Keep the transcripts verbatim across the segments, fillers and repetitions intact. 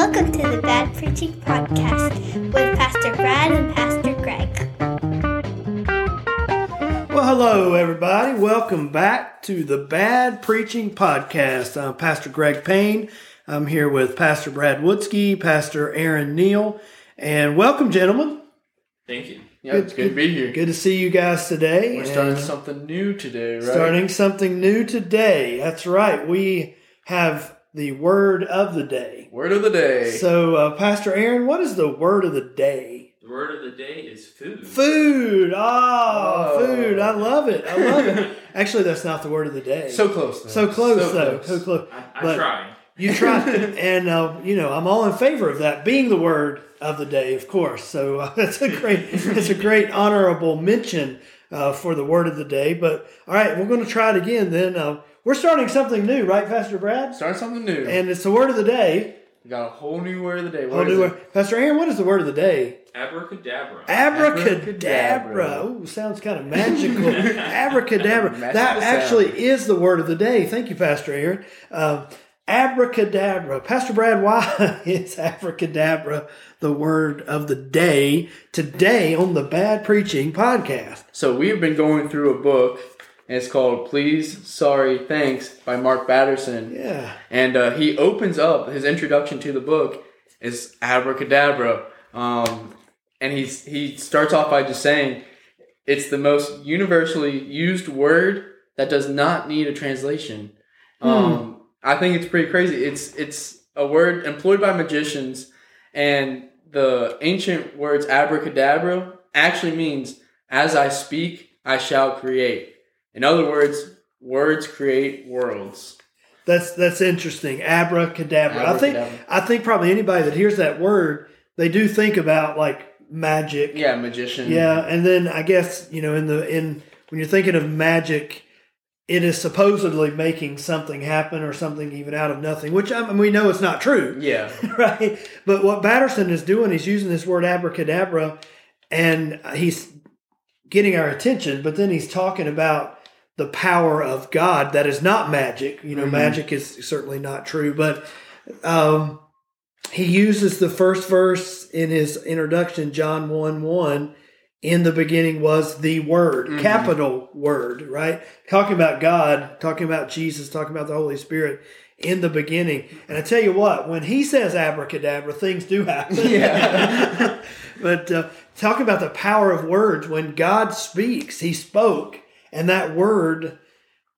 Welcome to the Bad Preaching Podcast with Pastor Brad and Pastor Greg. Well, hello, everybody. Welcome back to the Bad Preaching Podcast. I'm Pastor Greg Payne. I'm here with Pastor Brad Woodsky, Pastor Aaron Neal, and welcome, gentlemen. Thank you. Yeah, good, it's good, good to be here. Good to see you guys today. We're starting and something new today, right? Starting something new today. That's right. We have the word of the day. Word of the day. So, uh, Pastor Aaron, what is the word of the day? The word of the day is food. Food. Oh, oh. food. I love it. I love it. Actually, that's not the word of the day. So close, though. So close, so though. Close. So close. I, I tried. You tried. And, uh, you know, I'm all in favor of that being the word of the day, of course. So uh, that's a great, it's a great honorable mention uh, for the word of the day. But all right, we're going to try it again. Then uh, we're starting something new, right, Pastor Brad? Start something new, and it's the word of the day. We got a whole new word of the day. What whole is new it? Word. Pastor Aaron, what is the word of the day? Abracadabra. Abracadabra. Abracadabra. Ooh, sounds kind of magical. Abracadabra. Magical that sound. Actually is the word of the day. Thank you, Pastor Aaron. Um, Abracadabra. Pastor Brad, why is abracadabra the word of the day today on the Bad Preaching Podcast? So we've been going through a book, and it's called Please, Sorry, Thanks by Mark Batterson. Yeah. And uh, he opens up his introduction to the book is abracadabra. Um, and he's, he starts off by just saying it's the most universally used word that does not need a translation. Um hmm. I think it's pretty crazy. It's it's a word employed by magicians, and the ancient words abracadabra actually means, as I speak, I shall create. In other words, words create worlds. That's that's interesting. Abracadabra. abracadabra. I think I think probably anybody that hears that word, they do think about like magic. Yeah, magician. Yeah, and then I guess, you know, in the in when you're thinking of magic, it is supposedly making something happen or something even out of nothing, which I mean, we know it's not true. Yeah. Right? But what Batterson is doing, he's using this word abracadabra, and he's getting our attention, but then he's talking about the power of God that is not magic. You know, mm-hmm. Magic is certainly not true, but um, he uses the first verse in his introduction, John one one, in the beginning was the Word, mm-hmm. capital Word, right? Talking about God, talking about Jesus, talking about the Holy Spirit in the beginning. And I tell you what, when he says abracadabra, things do happen. Yeah. But uh, talking about the power of words, when God speaks, he spoke, and that Word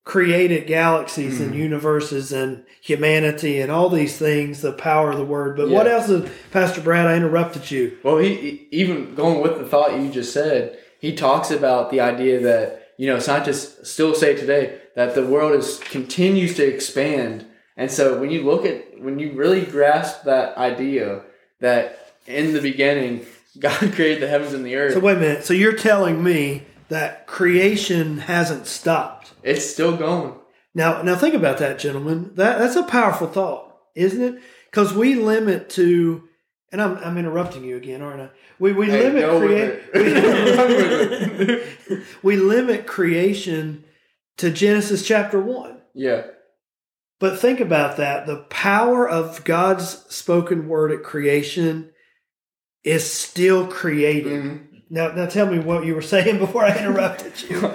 created galaxies mm-hmm. and universes and humanity and all these things, the power of the word. But yeah. What else is, Pastor Brad, I interrupted you. Well, he, he even going with the thought you just said, he talks about the idea that, you know, scientists still say today that the world is continues to expand. And so when you look at, when you really grasp that idea that in the beginning, God created the heavens and the earth. So wait a minute. So you're telling me that creation hasn't stopped. It's still going. Now, now think about that, gentlemen. That that's a powerful thought, isn't it? Because we limit to, and I'm I'm interrupting you again, aren't I? We we hey, limit creation. We, we limit creation to Genesis chapter one. Yeah. But think about that. The power of God's spoken word at creation is still creating. Mm-hmm. Now, now tell me what you were saying before I interrupted you.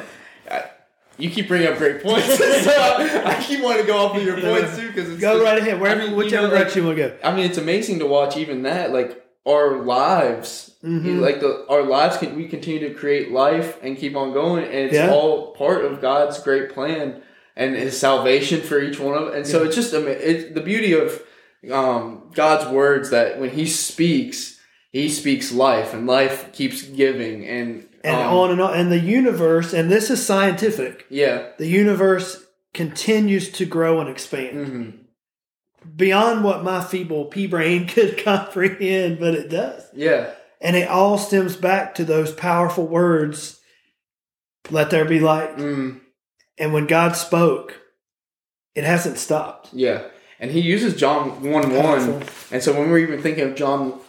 You keep bringing up great points. So I keep wanting to go off of your points, too. Cause it's go just, right ahead. Wherever, I mean, whichever you know, direction like, you want to go. I mean, it's amazing to watch even that. Like, our lives, mm-hmm. like the our lives, can, we continue to create life and keep on going. And it's yeah. all part of God's great plan and His salvation for each one of us. And so yeah. it's just it's the beauty of um, God's words that when He speaks, He speaks life, and life keeps giving, and um, and on and on. And the universe, and this is scientific. Yeah, the universe continues to grow and expand mm-hmm. beyond what my feeble pea brain could comprehend, but it does. Yeah, and it all stems back to those powerful words: "Let there be light." Mm. And when God spoke, it hasn't stopped. Yeah, and He uses John one one, and so when we're even thinking of John.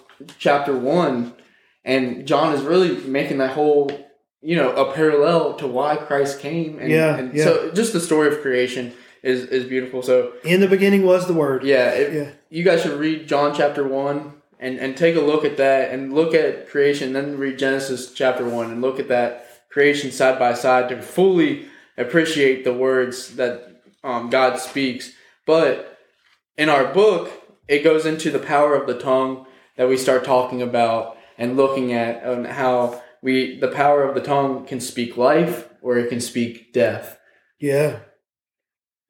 Chapter one, and John is really making that whole, you know, a parallel to why Christ came. And, yeah, and yeah. so just the story of creation is is beautiful. So in the beginning was the Word. Yeah, it, yeah. You guys should read John chapter one and, and take a look at that and look at creation. Then read Genesis chapter one and look at that creation side by side to fully appreciate the words that um, God speaks. But in our book, it goes into the power of the tongue that we start talking about and looking at, and how we the power of the tongue can speak life or it can speak death. Yeah.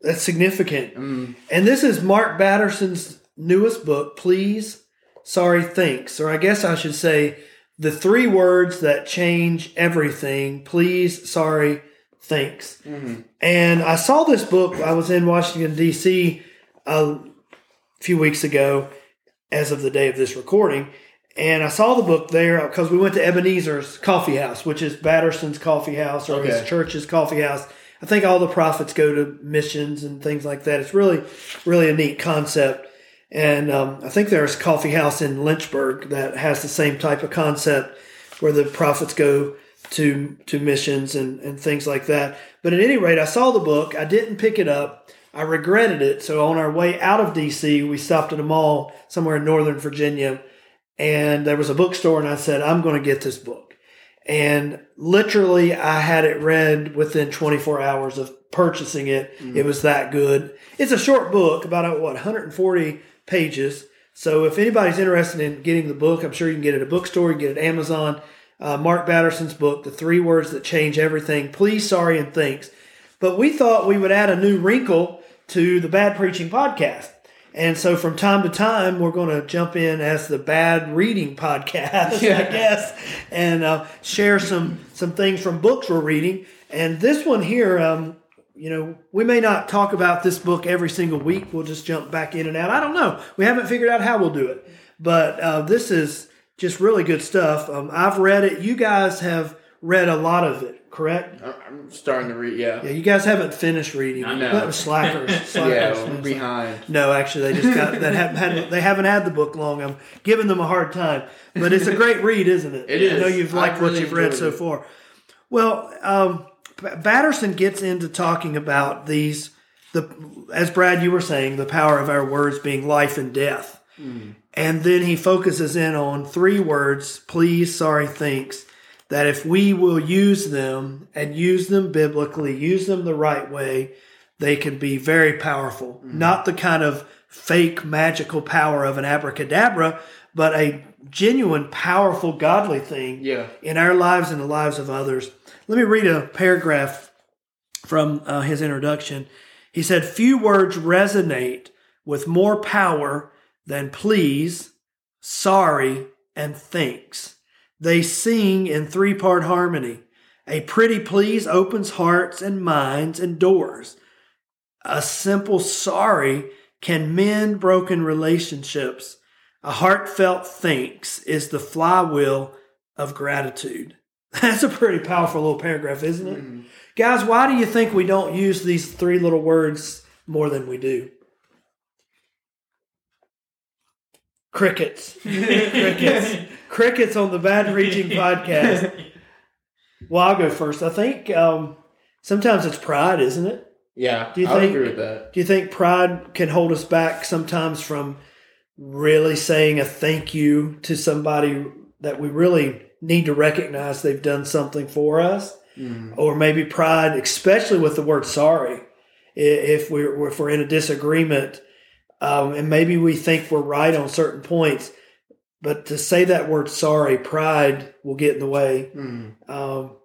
That's significant. Mm. And this is Mark Batterson's newest book, Please, Sorry, Thanks. Or I guess I should say, The Three Words That Change Everything: Please, Sorry, Thanks. Mm-hmm. And I saw this book. I was in Washington, D C a few weeks ago, as of the day of this recording. And I saw the book there because we went to Ebenezer's coffee house, which is Batterson's coffee house, or okay. his church's coffee house. I think all the prophets go to missions and things like that. It's really, really a neat concept. And um, I think there's a coffee house in Lynchburg that has the same type of concept where the prophets go to to missions and, and things like that. But at any rate, I saw the book. I didn't pick it up. I regretted it. So on our way out of D C, we stopped at a mall somewhere in Northern Virginia, and there was a bookstore, and I said, I'm going to get this book. And literally, I had it read within twenty-four hours of purchasing it. Mm-hmm. It was that good. It's a short book, about, what, one hundred forty pages. So if anybody's interested in getting the book, I'm sure you can get it at a bookstore, you can get it at Amazon. Uh, Mark Batterson's book, The Three Words That Change Everything: Please, Sorry, and Thanks. But we thought we would add a new wrinkle to the Bad Preaching Podcast. And so from time to time, we're going to jump in as the Bad Reading Podcast, yeah. I guess, and uh, share some, some things from books we're reading. And this one here, um, you know, we may not talk about this book every single week. We'll just jump back in and out. I don't know. We haven't figured out how we'll do it. But uh, this is just really good stuff. Um, I've read it. You guys have read a lot of it, correct? I'm starting to read, yeah. Yeah, you guys haven't finished reading. I know. That was slackers. slackers yeah, we're behind. No, actually, they just got that. Haven't had, they haven't had the book long. I'm giving them a hard time, but it's a great read, isn't it? It is. I know you've liked really what you've read so far. Well, um, Batterson gets into talking about these. The as Brad, you were saying, the power of our words being life and death, mm. and then he focuses in on three words: please, sorry, thanks. That if we will use them and use them biblically, use them the right way, they can be very powerful. Mm-hmm. Not the kind of fake magical power of an abracadabra, but a genuine, powerful, godly thing yeah. in our lives and the lives of others. Let me read a paragraph from uh, his introduction. He said, "Few words resonate with more power than please, sorry, and thanks. They sing in three-part harmony. A pretty please opens hearts and minds and doors. A simple sorry can mend broken relationships. A heartfelt thanks is the flywheel of gratitude." That's a pretty powerful little paragraph, isn't it? Mm-hmm. Guys, why do you think we don't use these three little words more than we do? Crickets. Crickets. Crickets on the Bad Preaching Podcast. Well, I'll go first. I think um, sometimes it's pride, isn't it? Yeah, do you I think, agree with that. Do you think pride can hold us back sometimes from really saying a thank you to somebody that we really need to recognize they've done something for us? Mm. Or maybe pride, especially with the word sorry, if we're, if we're in a disagreement um, and maybe we think we're right on certain points. But to say that word sorry, pride will get in the way. Mm. Um,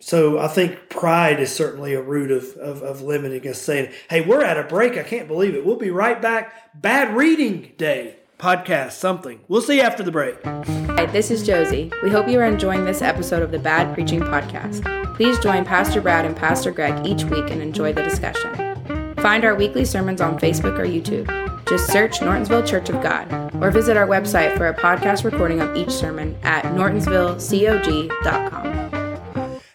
so I think pride is certainly a root of, of, of limiting us saying, hey, we're at a break. I can't believe it. We'll be right back. Bad Reading Day podcast, something. We'll see you after the break. Hi, this is Josie. We hope you are enjoying this episode of the Bad Preaching Podcast. Please join Pastor Brad and Pastor Greg each week and enjoy the discussion. Find our weekly sermons on Facebook or YouTube. Just search Nortonsville Church of God, or visit our website for a podcast recording of each sermon at nortonsville c o g dot com.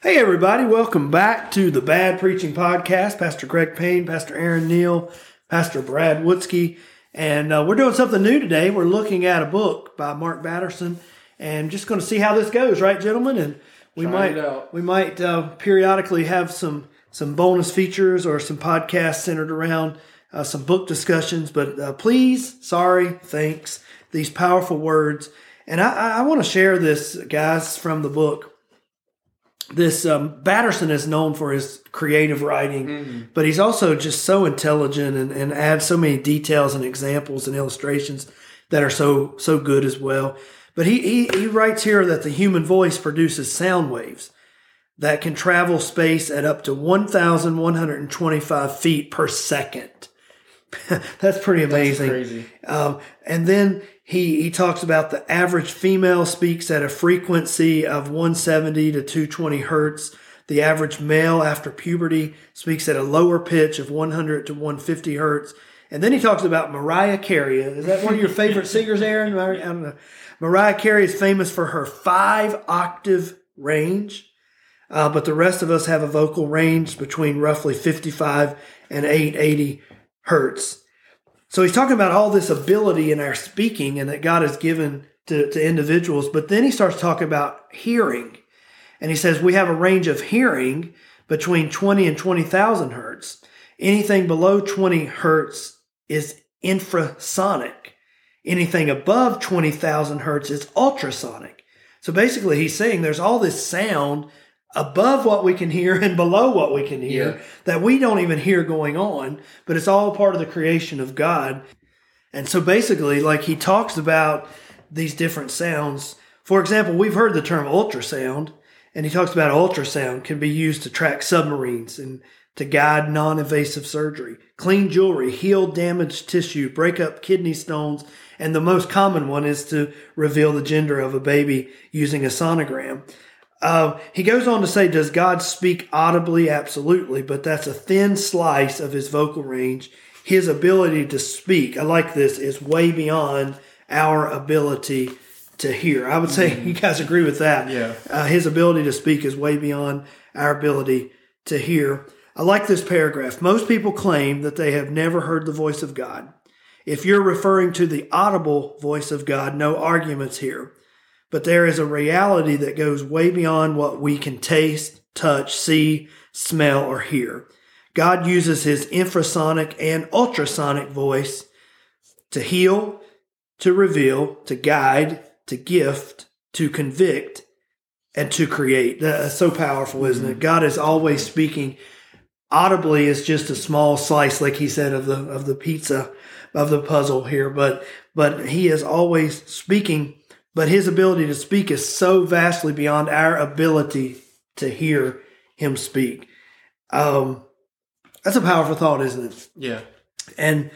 Hey, everybody. Welcome back to the Bad Preaching Podcast. Pastor Greg Payne, Pastor Aaron Neal, Pastor Brad Woodsky. And uh, we're doing something new today. We're looking at a book by Mark Batterson and just going to see how this goes. Right, gentlemen? And we Trying might we might uh, periodically have some some bonus features or some podcasts centered around uh, some book discussions. But uh, please, sorry, thanks, these powerful words. And I, I want to share this, guys, from the book. This um, Batterson is known for his creative writing, mm-hmm. but he's also just so intelligent and, and adds so many details and examples and illustrations that are so so good as well. But he, he, he writes here that the human voice produces sound waves that can travel space at up to one thousand one hundred twenty-five feet per second. That's pretty amazing. That's crazy. Um, and then he, he talks about the average female speaks at a frequency of one seventy to two twenty hertz. The average male after puberty speaks at a lower pitch of one hundred to one fifty hertz. And then he talks about Mariah Carey. Is that one of your favorite singers, Aaron? I don't know. Mariah Carey is famous for her five-octave range. Uh, but the rest of us have a vocal range between roughly fifty-five and eight eighty hertz. So he's talking about all this ability in our speaking and that God has given to, to individuals. But then he starts talking about hearing. And he says we have a range of hearing between twenty and twenty thousand hertz. Anything below twenty hertz is infrasonic. Anything above twenty thousand hertz is ultrasonic. So basically he's saying there's all this sound above what we can hear and below what we can hear yeah. that we don't even hear going on, but it's all part of the creation of God. And so basically, like he talks about these different sounds. For example, we've heard the term ultrasound, and he talks about ultrasound can be used to track submarines and to guide non-invasive surgery, clean jewelry, heal damaged tissue, break up kidney stones, and the most common one is to reveal the gender of a baby using a sonogram. Uh, he goes on to say, does God speak audibly? Absolutely, but that's a thin slice of his vocal range. His ability to speak, I like this, is way beyond our ability to hear. I would say mm-hmm. you guys agree with that. Yeah. Uh, his ability to speak is way beyond our ability to hear. I like this paragraph. Most people claim that they have never heard the voice of God. If you're referring to the audible voice of God, no arguments here. But there is a reality that goes way beyond what we can taste, touch, see, smell, or hear. God uses his infrasonic and ultrasonic voice to heal, to reveal, to guide, to gift, to convict, and to create. That's so powerful, isn't mm-hmm. it? God is always speaking. Audibly is just a small slice, like he said, of the of the pizza, of the puzzle here. But but he is always speaking. But his ability to speak is so vastly beyond our ability to hear him speak. Um, that's a powerful thought, isn't it? Yeah. And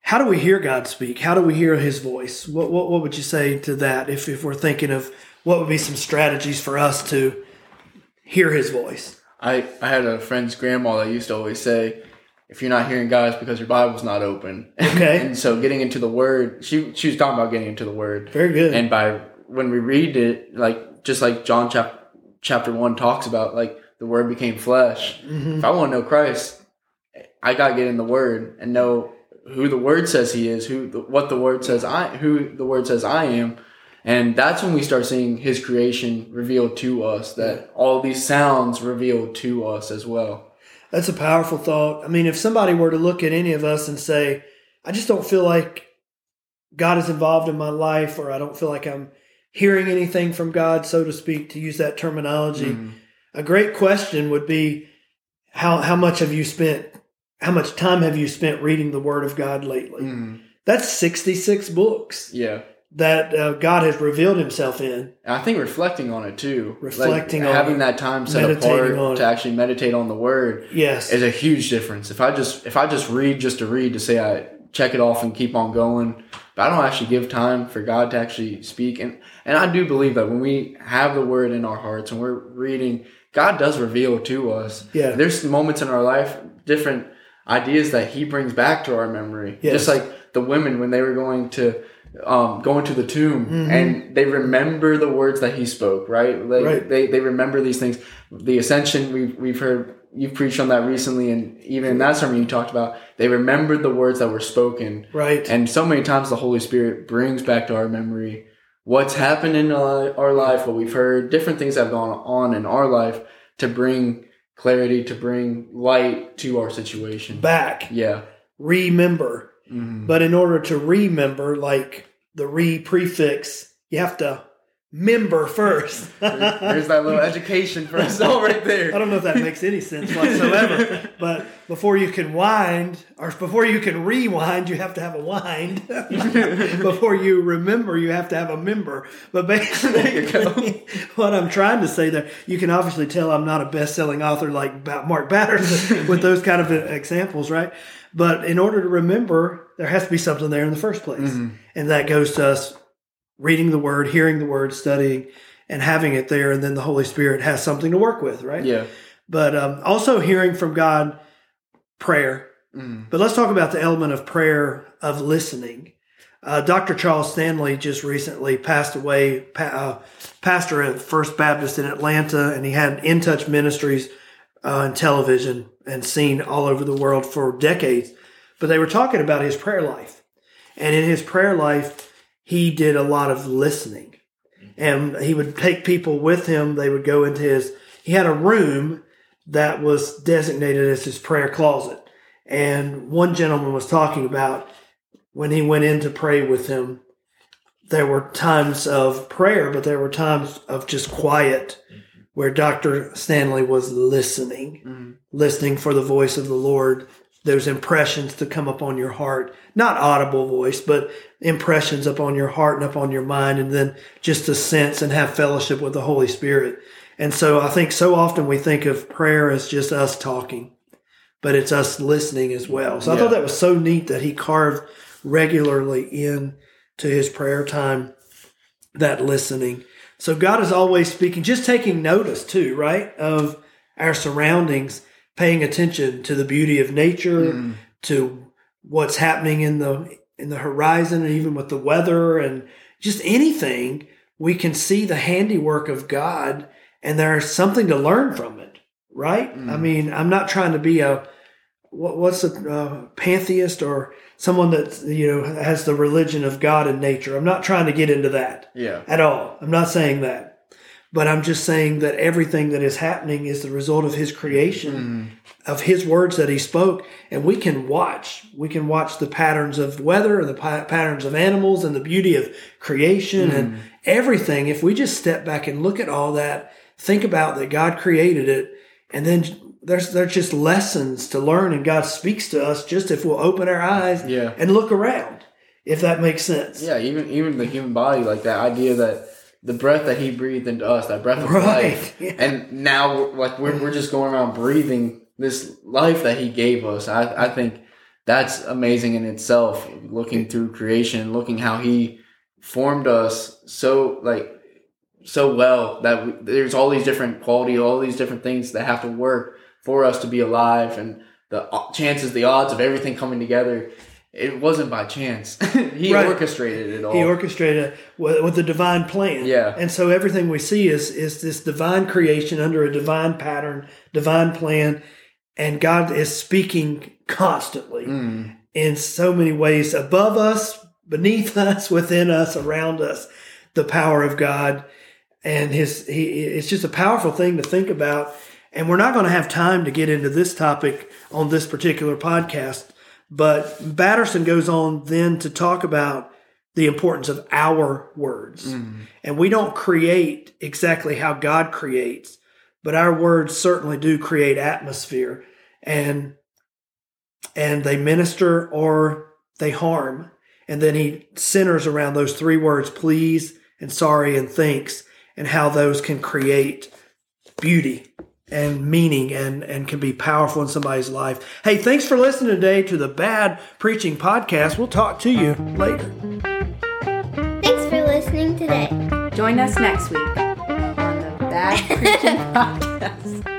how do we hear God speak? How do we hear his voice? What what, what would you say to that if, if we're thinking of what would be some strategies for us to hear his voice? I, I had a friend's grandma that used to always say, if you're not hearing God, it's because your Bible's not open. Okay. And so getting into the Word, she she was talking about getting into the Word. Very good. And by when we read it, like just like John chap- chapter one talks about, like the Word became flesh. Mm-hmm. If I want to know Christ, I got to get in the Word and know who the Word says He is, who the, what the Word says I who the Word says I am, and that's when we start seeing His creation revealed to us. That all these sounds revealed to us as well. That's a powerful thought. I mean, if somebody were to look at any of us and say, I just don't feel like God is involved in my life, or I don't feel like I'm hearing anything from God, so to speak, to use that terminology, mm-hmm. a great question would be, how how much have you spent, how much time have you spent reading the Word of God lately? Mm-hmm. That's sixty-six books. Yeah. That uh, God has revealed Himself in. And I think reflecting on it too, reflecting like on having it, that time set apart to actually meditate on the Word, yes, is a huge difference. If I just if I just read just to read to say I check it off and keep on going, but I don't actually give time for God to actually speak. And and I do believe that when we have the Word in our hearts and we're reading, God does reveal to us. Yeah, there's moments in our life, different ideas that He brings back to our memory. Yes. Just like the women when they were going to. Um, going to the tomb mm-hmm. and they remember the words that he spoke, right? They, right. they, they remember these things. The ascension, we've, we've heard, you've preached on that recently. And even in that sermon you talked about, they remembered the words that were spoken. Right. And so many times the Holy Spirit brings back to our memory what's happened in our life, what we've heard, different things that have gone on in our life to bring clarity to bring light to our situation. Back. Yeah. Remember. Mm-hmm. But in order to remember, like the re prefix, you have to member first. there's, there's that little education for us all right there. I don't know if that makes any sense whatsoever. But before you can wind, or before you can rewind, you have to have a wind. Before you remember, you have to have a member. But basically, there you go. What I'm trying to say there, you can obviously tell I'm not a best-selling author like Mark Batterson with those kind of examples, right? But in order to remember, there has to be something there in the first place. Mm-hmm. And that goes to us reading the Word, hearing the Word, studying, and having it there. And then the Holy Spirit has something to work with, right? Yeah. But um, also hearing from God, prayer. Mm. But let's talk about the element of prayer, of listening. Uh, Doctor Charles Stanley just recently passed away, pa- uh, pastor at First Baptist in Atlanta, and he had In Touch Ministries uh, and television and seen all over the world for decades. But they were talking about his prayer life. And in his prayer life, he did a lot of listening, and he would take people with him. They would go into his, he had a room that was designated as his prayer closet. And one gentleman was talking about when he went in to pray with him, there were times of prayer, but there were times of just quiet where Doctor Stanley was listening, mm-hmm. listening for the voice of the Lord, those impressions to come up on your heart, not audible voice, but impressions up on your heart and up on your mind, and then just to sense and have fellowship with the Holy Spirit. And so I think so often we think of prayer as just us talking, but it's us listening as well. So yeah. I thought that was so neat that he carved regularly in to his prayer time, that listening. So God is always speaking, just taking notice too, right, of our surroundings, paying attention to the beauty of nature, mm. to what's happening in the in the horizon, and even with the weather and just anything, we can see the handiwork of God, and there's something to learn from it, right? Mm. I mean, I'm not trying to be a what, what's a uh, pantheist or someone that you know has the religion of God and nature. I'm not trying to get into that yeah. at all. I'm not saying that. But I'm just saying that everything that is happening is the result of his creation, mm. of his words that he spoke. And we can watch. We can watch the patterns of weather and the p- patterns of animals and the beauty of creation mm. and everything. If we just step back and look at all that, think about that God created it, and then there's there's just lessons to learn, and God speaks to us just if we'll open our eyes yeah. and look around, if that makes sense. Yeah, even even the human body, like that idea that the breath that he breathed into us, that breath of right. life. Yeah. And now like we're, we're just going around breathing this life that he gave us. I, I think that's amazing in itself, looking through creation, looking how he formed us so like so well that we, there's all these different quality, all these different things that have to work for us to be alive, and the chances, the odds of everything coming together. It wasn't by chance. He right. orchestrated it all. He orchestrated it with, with a divine plan. Yeah. And so everything we see is is this divine creation under a divine pattern, divine plan, and God is speaking constantly mm. in so many ways, above us, beneath us, within us, around us, the power of God. And his he, it's just a powerful thing to think about. And we're not going to have time to get into this topic on this particular podcast. But Batterson goes on then to talk about the importance of our words. Mm. And we don't create exactly how God creates, but our words certainly do create atmosphere, and and they minister or they harm. And then he centers around those three words, please and sorry and thanks, and how those can create beauty and meaning and, and can be powerful in somebody's life. Hey, thanks for listening today to the Bad Preaching Podcast. We'll talk to you later. Thanks for listening today. Join us next week on the Bad Preaching Podcast.